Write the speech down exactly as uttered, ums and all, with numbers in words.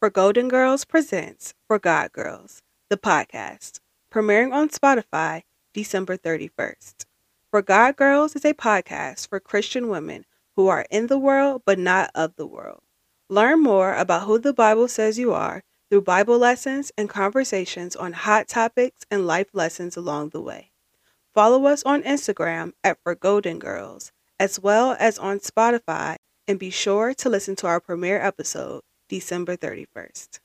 For Golden Girls presents For God Girls, the podcast, premiering on Spotify December thirty-first. For God Girls is a podcast for Christian women who are in the world but not of the world. Learn more about who the Bible says you are through Bible lessons and conversations on hot topics and life lessons along the way. Follow us on Instagram at For Golden Girls, as well as on Spotify, and be sure to listen to our premiere episode December thirty-first.